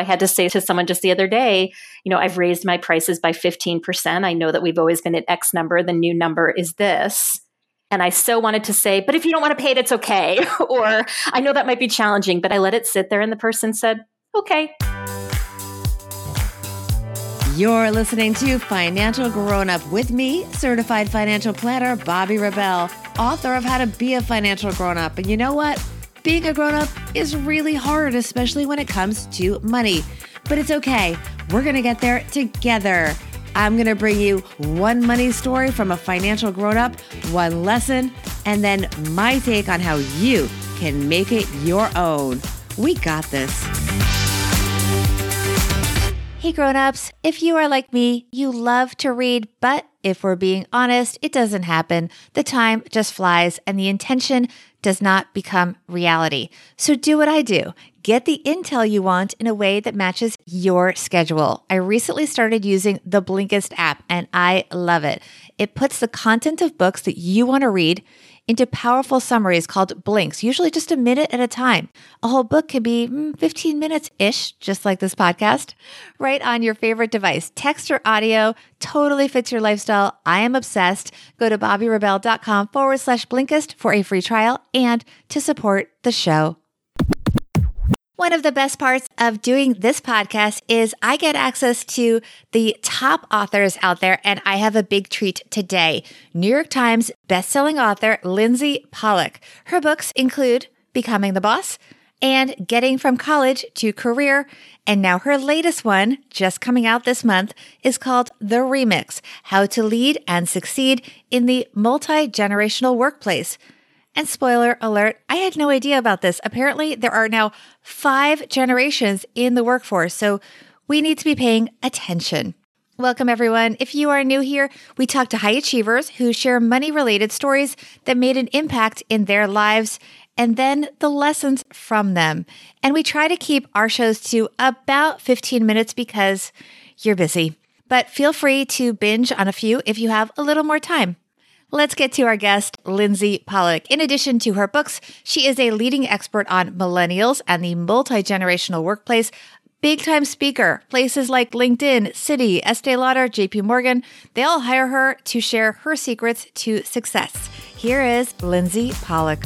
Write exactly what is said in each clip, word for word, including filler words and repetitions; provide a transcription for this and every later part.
I had to say to someone just the other day, you know, I've raised my prices by fifteen percent. I know that we've always been at X number. The new number is this. And I so wanted to say, but if you don't want to pay it, it's okay. Or I know that might be challenging, but I let it sit there. And the person said, okay. You're listening to Financial Grown Up with me, certified financial planner, Bobbi Rebell, author of How to Be a Financial Grown Up. And you know what? Being a grown-up is really hard, especially when it comes to money. But it's okay. We're going to get there together. I'm going to bring you one money story from a financial grown-up, one lesson, and then my take on how you can make it your own. We got this. Hey, grown-ups. If you are like me, you love to read, but if we're being honest, it doesn't happen. The time just flies, and the intention does not become reality. So do what I do. Get the intel you want in a way that matches your schedule. I recently started using the Blinkist app, and I love it. It puts the content of books that you want to read into powerful summaries called blinks, usually just a minute at a time. A whole book can be fifteen minutes-ish, just like this podcast, right on your favorite device. Text or audio, totally fits your lifestyle. I am obsessed. Go to bobbirebell.com forward slash Blinkist for a free trial and to support the show. One of the best parts of doing this podcast is I get access to the top authors out there, and I have a big treat today. New York Times bestselling author Lindsey Pollak. Her books include Becoming the Boss and Getting from College to Career, and now her latest one, just coming out this month, is called The Remix: How to Lead and Succeed in the Multi-Generational Workplace. And spoiler alert, I had no idea about this. Apparently, there are now five generations in the workforce, so we need to be paying attention. Welcome, everyone. If you are new here, we talk to high achievers who share money-related stories that made an impact in their lives and then the lessons from them. And we try to keep our shows to about fifteen minutes because you're busy. But feel free to binge on a few if you have a little more time. Let's get to our guest, Lindsey Pollak. In addition to her books, she is a leading expert on millennials and the multi-generational workplace, big-time speaker. Places like LinkedIn, Citi, Estee Lauder, J P Morgan, they all hire her to share her secrets to success. Here is Lindsey Pollak.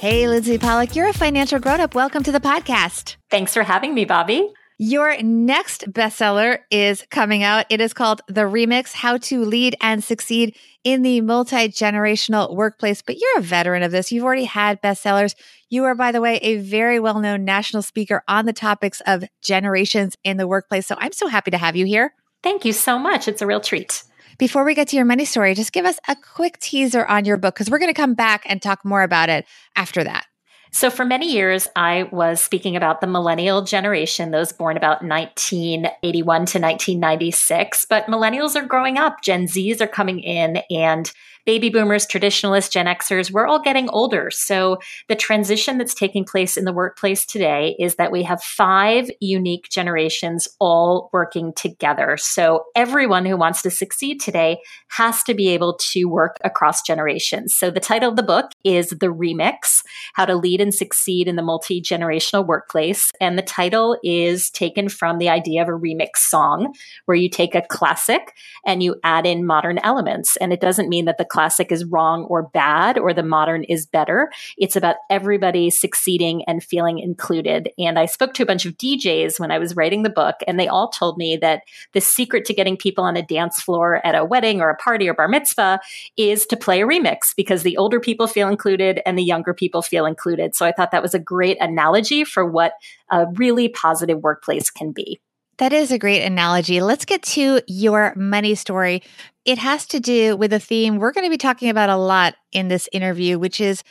Hey, Lindsey Pollak, you're a financial grown-up. Welcome to the podcast. Thanks for having me, Bobbi. Your next bestseller is coming out. It is called The Remix: How to Lead and Succeed in the Multi-Generational Workplace. But you're a veteran of this. You've already had bestsellers. You are, by the way, a very well-known national speaker on the topics of generations in the workplace. So I'm so happy to have you here. Thank you so much. It's a real treat. Before we get to your money story, just give us a quick teaser on your book, because we're going to come back and talk more about it after that. So for many years, I was speaking about the millennial generation, those born about nineteen eighty-one to nineteen ninety-six. But millennials are growing up. Gen Zs are coming in, and baby boomers, traditionalists, Gen Xers, we're all getting older. So the transition that's taking place in the workplace today is that we have five unique generations all working together. So everyone who wants to succeed today has to be able to work across generations. So the title of the book is The Remix: How to Lead and Succeed in the Multi-Generational Workplace. And the title is taken from the idea of a remix song, where you take a classic and you add in modern elements. And it doesn't mean that the classic is wrong or bad, or the modern is better. It's about everybody succeeding and feeling included. And I spoke to a bunch of D Js when I was writing the book, and they all told me that the secret to getting people on a dance floor at a wedding or a party or bar mitzvah is to play a remix, because the older people feel included and the younger people feel included. So I thought that was a great analogy for what a really positive workplace can be. That is a great analogy. Let's get to your money story. It has to do with a theme we're going to be talking about a lot in this interview, which is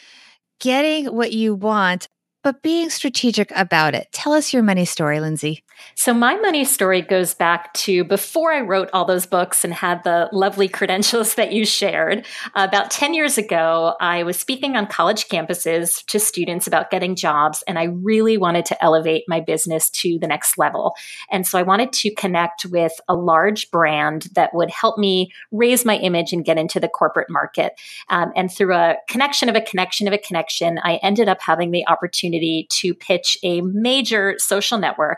getting what you want, but being strategic about it. Tell us your money story, Lindsey. So my money story goes back to before I wrote all those books and had the lovely credentials that you shared. Uh, about ten years ago, I was speaking on college campuses to students about getting jobs, and I really wanted to elevate my business to the next level. And so I wanted to connect with a large brand that would help me raise my image and get into the corporate market. Um, and through a connection of a connection of a connection, I ended up having the opportunity opportunity to pitch a major social network.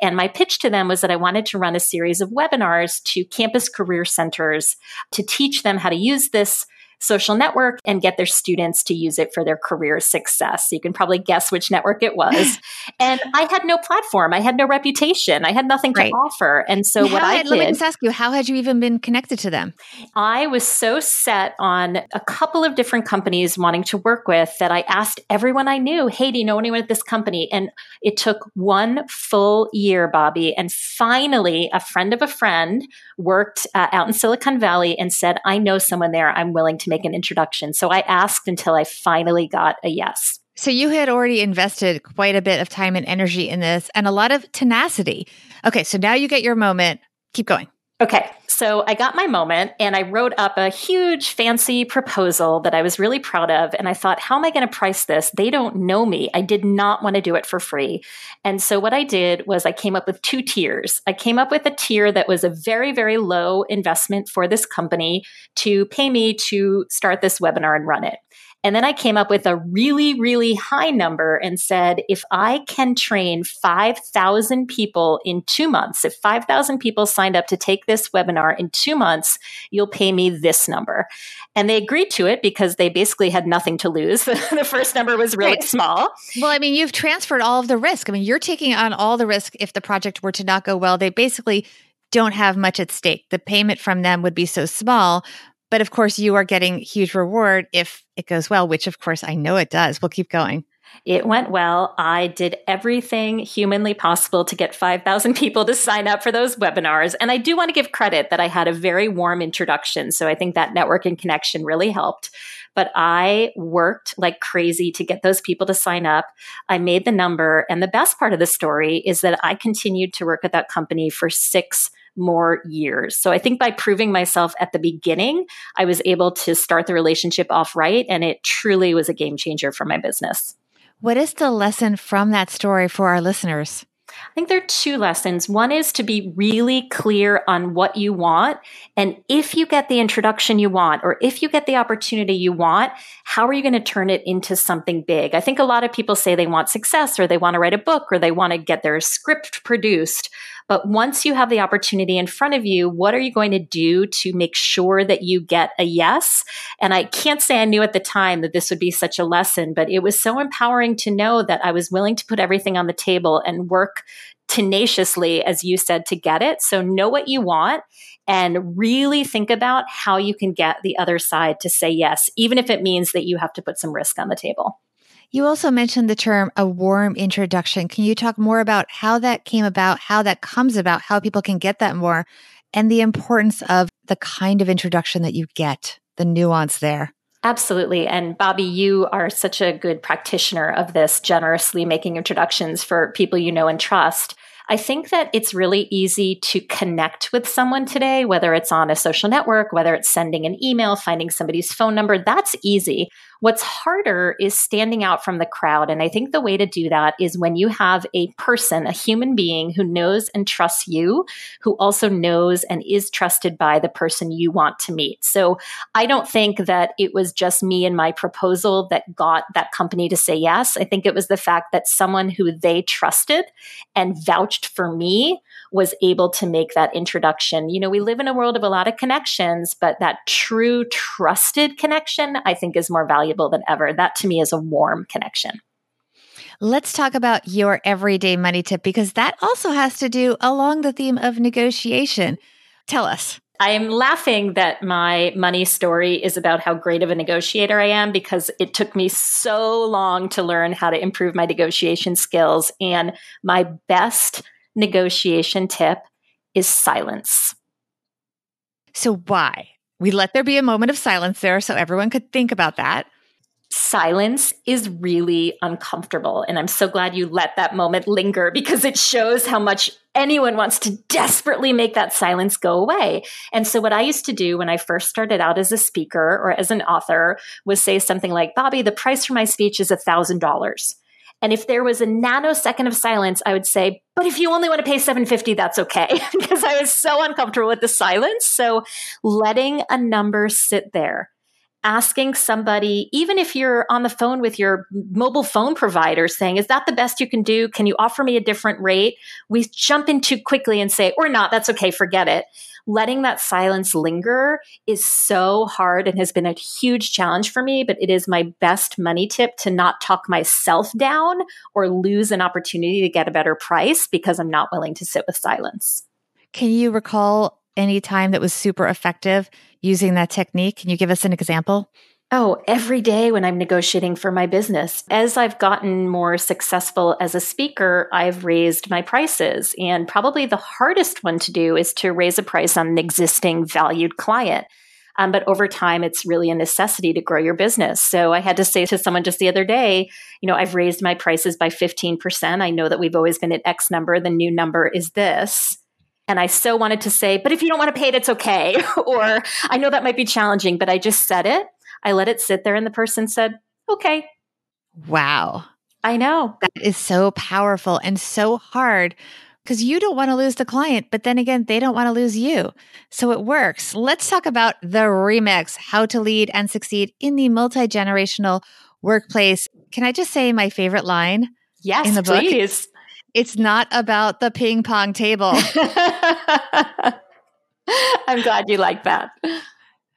And my pitch to them was that I wanted to run a series of webinars to campus career centers to teach them how to use this social network and get their students to use it for their career success. So you can probably guess which network it was. And I had no platform. I had no reputation. I had nothing to right. offer. And so how what I had, did- Let me just ask you, how had you even been connected to them? I was so set on a couple of different companies wanting to work with that I asked everyone I knew, hey, do you know anyone at this company? And it took one full year, Bobbi. And finally, a friend of a friend worked uh, out in Silicon Valley and said, I know someone there. I'm willing to make an introduction. So I asked until I finally got a yes. So you had already invested quite a bit of time and energy in this and a lot of tenacity. Okay, so now you get your moment. Keep going. Okay, so I got my moment and I wrote up a huge fancy proposal that I was really proud of. And I thought, how am I going to price this? They don't know me. I did not want to do it for free. And so what I did was I came up with two tiers. I came up with a tier that was a very, very low investment for this company to pay me to start this webinar and run it. And then I came up with a really, really high number and said, if I can train five thousand people in two months, if five thousand people signed up to take this webinar in two months, you'll pay me this number. And they agreed to it because they basically had nothing to lose. The first number was really right. small. Well, I mean, you've transferred all of the risk. I mean, you're taking on all the risk if the project were to not go well. They basically don't have much at stake. The payment from them would be so small. But of course, you are getting huge reward if it goes well, which of course I know it does. We'll keep going. It went well. I did everything humanly possible to get five thousand people to sign up for those webinars. And I do want to give credit that I had a very warm introduction. So I think that network and connection really helped. But I worked like crazy to get those people to sign up. I made the number. And the best part of the story is that I continued to work at that company for six more years. So I think by proving myself at the beginning, I was able to start the relationship off right. And it truly was a game changer for my business. What is the lesson from that story for our listeners? I think there are two lessons. One is to be really clear on what you want. And if you get the introduction you want, or if you get the opportunity you want, how are you going to turn it into something big? I think a lot of people say they want success, or they want to write a book, or they want to get their script produced. But once you have the opportunity in front of you, what are you going to do to make sure that you get a yes? And I can't say I knew at the time that this would be such a lesson, but it was so empowering to know that I was willing to put everything on the table and work tenaciously, as you said, to get it. So know what you want and really think about how you can get the other side to say yes, even if it means that you have to put some risk on the table. You also mentioned the term a warm introduction. Can you talk more about how that came about, how that comes about, how people can get that more, and the importance of the kind of introduction that you get, the nuance there? Absolutely. And Bobbi, you are such a good practitioner of this, generously making introductions for people you know and trust. I think that it's really easy to connect with someone today, whether it's on a social network, whether it's sending an email, finding somebody's phone number. That's easy. What's harder is standing out from the crowd. And I think the way to do that is when you have a person, a human being who knows and trusts you, who also knows and is trusted by the person you want to meet. So I don't think that it was just me and my proposal that got that company to say yes. I think it was the fact that someone who they trusted and vouched for me was able to make that introduction. You know, we live in a world of a lot of connections, but that true trusted connection, I think, is more valuable than ever. That to me is a warm connection. Let's talk about your everyday money tip, because that also has to do along the theme of negotiation. Tell us. I'm laughing that my money story is about how great of a negotiator I am, because it took me so long to learn how to improve my negotiation skills. And my best negotiation tip is silence. So why? We let there be a moment of silence there so everyone could think about that. Silence is really uncomfortable. And I'm so glad you let that moment linger, because it shows how much anyone wants to desperately make that silence go away. And so what I used to do when I first started out as a speaker or as an author was say something like, Bobbi, the price for my speech is one thousand dollars. And if there was a nanosecond of silence, I would say, but if you only want to pay seven hundred fifty dollars, that's okay, because I was so uncomfortable with the silence. So letting a number sit there asking somebody, even if you're on the phone with your mobile phone provider saying, is that the best you can do? Can you offer me a different rate? We jump in too quickly and say, or not, that's okay, forget it. Letting that silence linger is so hard and has been a huge challenge for me, but it is my best money tip to not talk myself down or lose an opportunity to get a better price because I'm not willing to sit with silence. Can you recall any time that was super effective using that technique? Can you give us an example? Oh, every day when I'm negotiating for my business. As I've gotten more successful as a speaker, I've raised my prices. And probably the hardest one to do is to raise a price on an existing valued client. Um, but over time, it's really a necessity to grow your business. So I had to say to someone just the other day, you know, I've raised my prices by fifteen percent. I know that we've always been at X number. The new number is this. And I so wanted to say, but if you don't want to pay it, it's okay. Or I know that might be challenging, but I just said it. I let it sit there and the person said, okay. Wow. I know. That is so powerful and so hard because you don't want to lose the client, but then again, they don't want to lose you. So it works. Let's talk about The Remix, how to lead and succeed in the multi-generational workplace. Can I just say my favorite line? Yes, in the book? Please. It's not about the ping pong table. I'm glad you like that.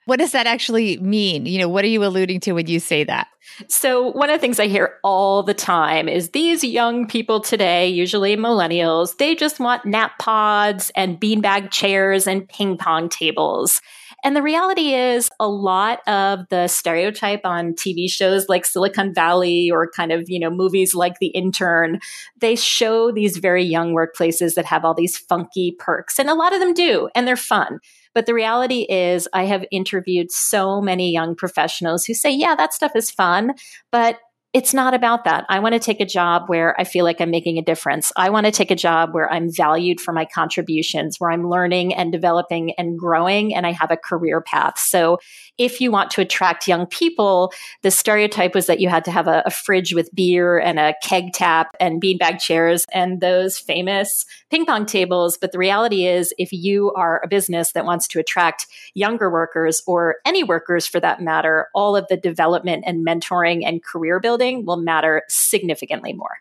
What does that actually mean? You know, what are you alluding to when you say that? So one of the things I hear all the time is these young people today, usually millennials, they just want nap pods and beanbag chairs and ping pong tables. And the reality is a lot of the stereotype on T V shows like Silicon Valley or kind of, you know, movies like The Intern, they show these very young workplaces that have all these funky perks. And a lot of them do, and they're fun. But the reality is I have interviewed so many young professionals who say, yeah, that stuff is fun, but it's not about that. I want to take a job where I feel like I'm making a difference. I want to take a job where I'm valued for my contributions, where I'm learning and developing and growing, and I have a career path. So if you want to attract young people, the stereotype was that you had to have a, a fridge with beer and a keg tap and beanbag chairs and those famous ping pong tables. But the reality is if you are a business that wants to attract younger workers or any workers for that matter, all of the development and mentoring and career building will matter significantly more.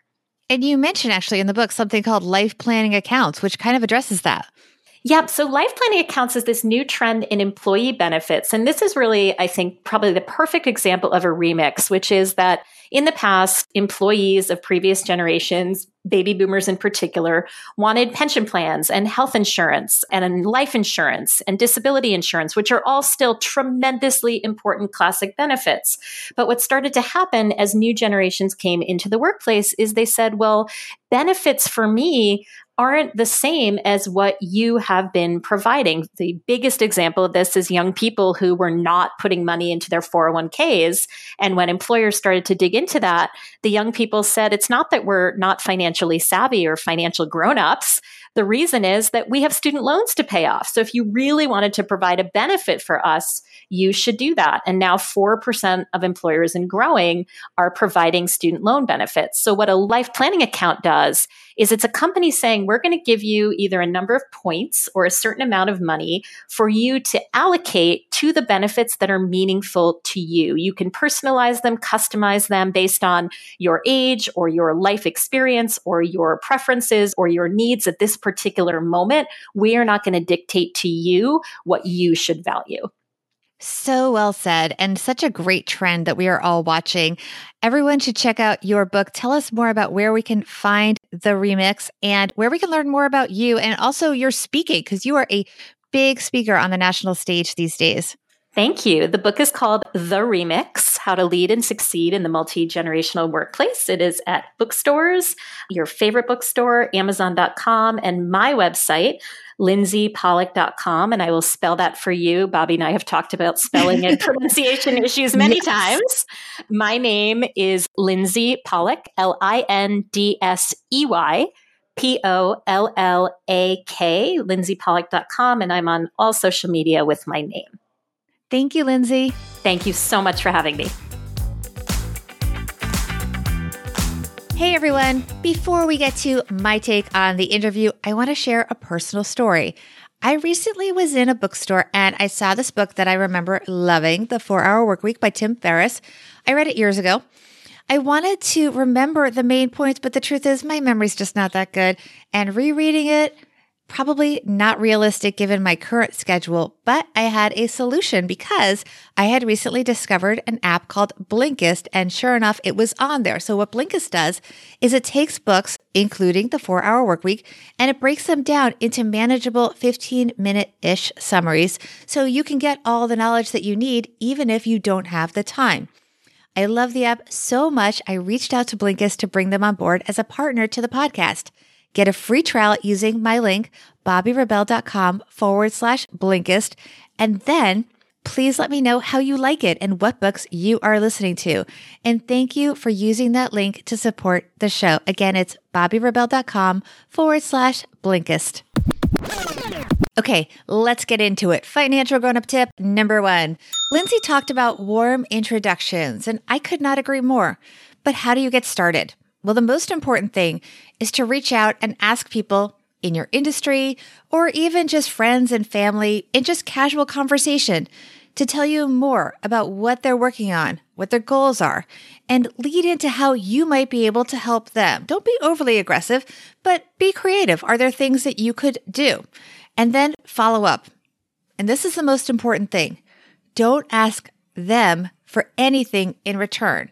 And you mentioned actually in the book something called life planning accounts, which kind of addresses that. Yep. So life planning accounts is this new trend in employee benefits. And this is really, I think, probably the perfect example of a remix, which is that in the past, employees of previous generations, baby boomers in particular, wanted pension plans and health insurance and life insurance and disability insurance, which are all still tremendously important classic benefits. But what started to happen as new generations came into the workplace is they said, well, benefits for me aren't the same as what you have been providing. The biggest example of this is young people who were not putting money into their four oh one k's. And when employers started to dig into that, the young people said, it's not that we're not financially savvy or financial grown-ups. The reason is that we have student loans to pay off. So if you really wanted to provide a benefit for us, you should do that. And now four percent of employers and growing are providing student loan benefits. So what a life planning account does is it's a company saying, we're going to give you either a number of points or a certain amount of money for you to allocate to the benefits that are meaningful to you. You can personalize them, customize them based on your age or your life experience or your preferences or your needs at this point. Particular moment, we are not going to dictate to you what you should value. So well said, and such a great trend that we are all watching. Everyone should check out your book. Tell us more about where we can find The Remix and where we can learn more about you and also your speaking, because you are a big speaker on the national stage these days. Thank you. The book is called The Remix, How to Lead and Succeed in the Multi-Generational Workplace. It is at bookstores, your favorite bookstore, amazon dot com, and my website, lindsey pollak dot com. And I will spell that for you. Bobbi and I have talked about spelling and pronunciation issues many yes. times. My name is Lindsey Pollak, L I N D S E Y. P O L L A K, lindsey pollak dot com. And I'm on all social media with my name. Thank you, Lindsey. Thank you so much for having me. Hey, everyone. Before we get to my take on the interview, I want to share a personal story. I recently was in a bookstore and I saw this book that I remember loving, The four hour Workweek by Tim Ferriss. I read it years ago. I wanted to remember the main points, but the truth is my memory's just not that good. And rereading it, probably not realistic given my current schedule, but I had a solution because I had recently discovered an app called Blinkist, and sure enough, it was on there. So what Blinkist does is it takes books, including The four hour Workweek, and it breaks them down into manageable fifteen minute-ish summaries so you can get all the knowledge that you need even if you don't have the time. I love the app so much, I reached out to Blinkist to bring them on board as a partner to the podcast. Get a free trial using my link, bobbirebell.com forward slash Blinkist. And then please let me know how you like it and what books you are listening to. And thank you for using that link to support the show. Again, it's bobbirebell.com forward slash Blinkist. Okay, let's get into it. Financial grown-up tip number one. Lindsey talked about warm introductions, and I could not agree more. But how do you get started? Well, the most important thing is to reach out and ask people in your industry or even just friends and family in just casual conversation to tell you more about what they're working on, what their goals are, and lead into how you might be able to help them. Don't be overly aggressive, but be creative. Are there things that you could do? And then follow up. And this is the most important thing. Don't ask them for anything in return.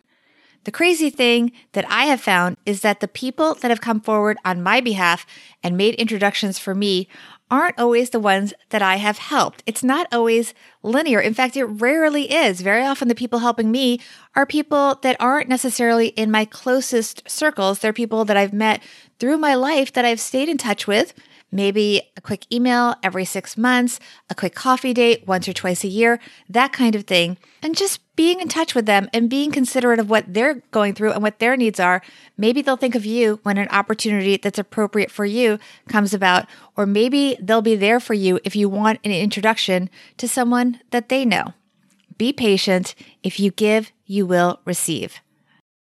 The crazy thing that I have found is that the people that have come forward on my behalf and made introductions for me aren't always the ones that I have helped. It's not always linear. In fact, it rarely is. Very often the people helping me are people that aren't necessarily in my closest circles. They're people that I've met through my life that I've stayed in touch with. Maybe a quick email every six months, a quick coffee date once or twice a year, that kind of thing. And just being in touch with them and being considerate of what they're going through and what their needs are. Maybe they'll think of you when an opportunity that's appropriate for you comes about, or maybe they'll be there for you if you want an introduction to someone that they know. Be patient. If you give, you will receive.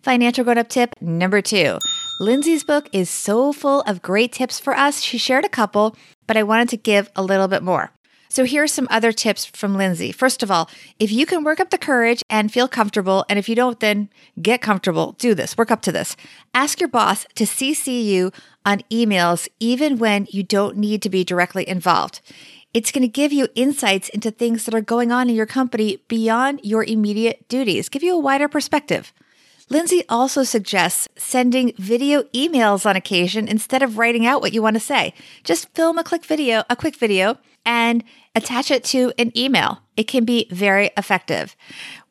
Financial grown-up tip number two. Lindsey's book is so full of great tips for us. She shared a couple, but I wanted to give a little bit more. So here are some other tips from Lindsey. First of all, if you can work up the courage and feel comfortable, and if you don't, then get comfortable. Do this. Work up to this. Ask your boss to C C you on emails, even when you don't need to be directly involved. It's going to give you insights into things that are going on in your company beyond your immediate duties. Give you a wider perspective. Lindsey also suggests sending video emails on occasion instead of writing out what you want to say. Just film a quick video, a quick video, and attach it to an email. It can be very effective.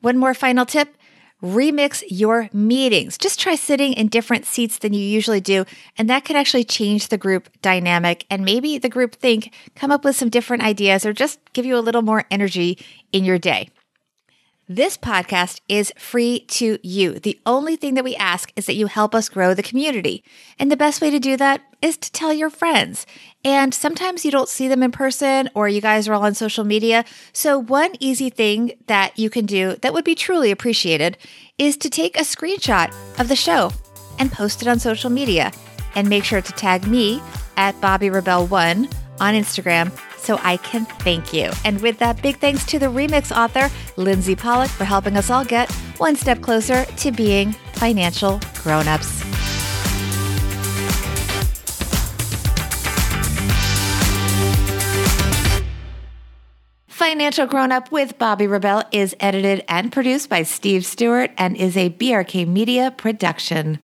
One more final tip, remix your meetings. Just try sitting in different seats than you usually do, and that can actually change the group dynamic and maybe the group think, come up with some different ideas or just give you a little more energy in your day. This podcast is free to you. The only thing that we ask is that you help us grow the community. And the best way to do that is to tell your friends. And sometimes you don't see them in person or you guys are all on social media. So one easy thing that you can do that would be truly appreciated is to take a screenshot of the show and post it on social media. And make sure to tag me at Bobbi Rebell one on Instagram so I can thank you. And with that, big thanks to the Remix author, Lindsey Pollak, for helping us all get one step closer to being financial grown-ups. Financial Grown-Up with Bobbi Rebell is edited and produced by Steve Stewart and is a B R K Media production.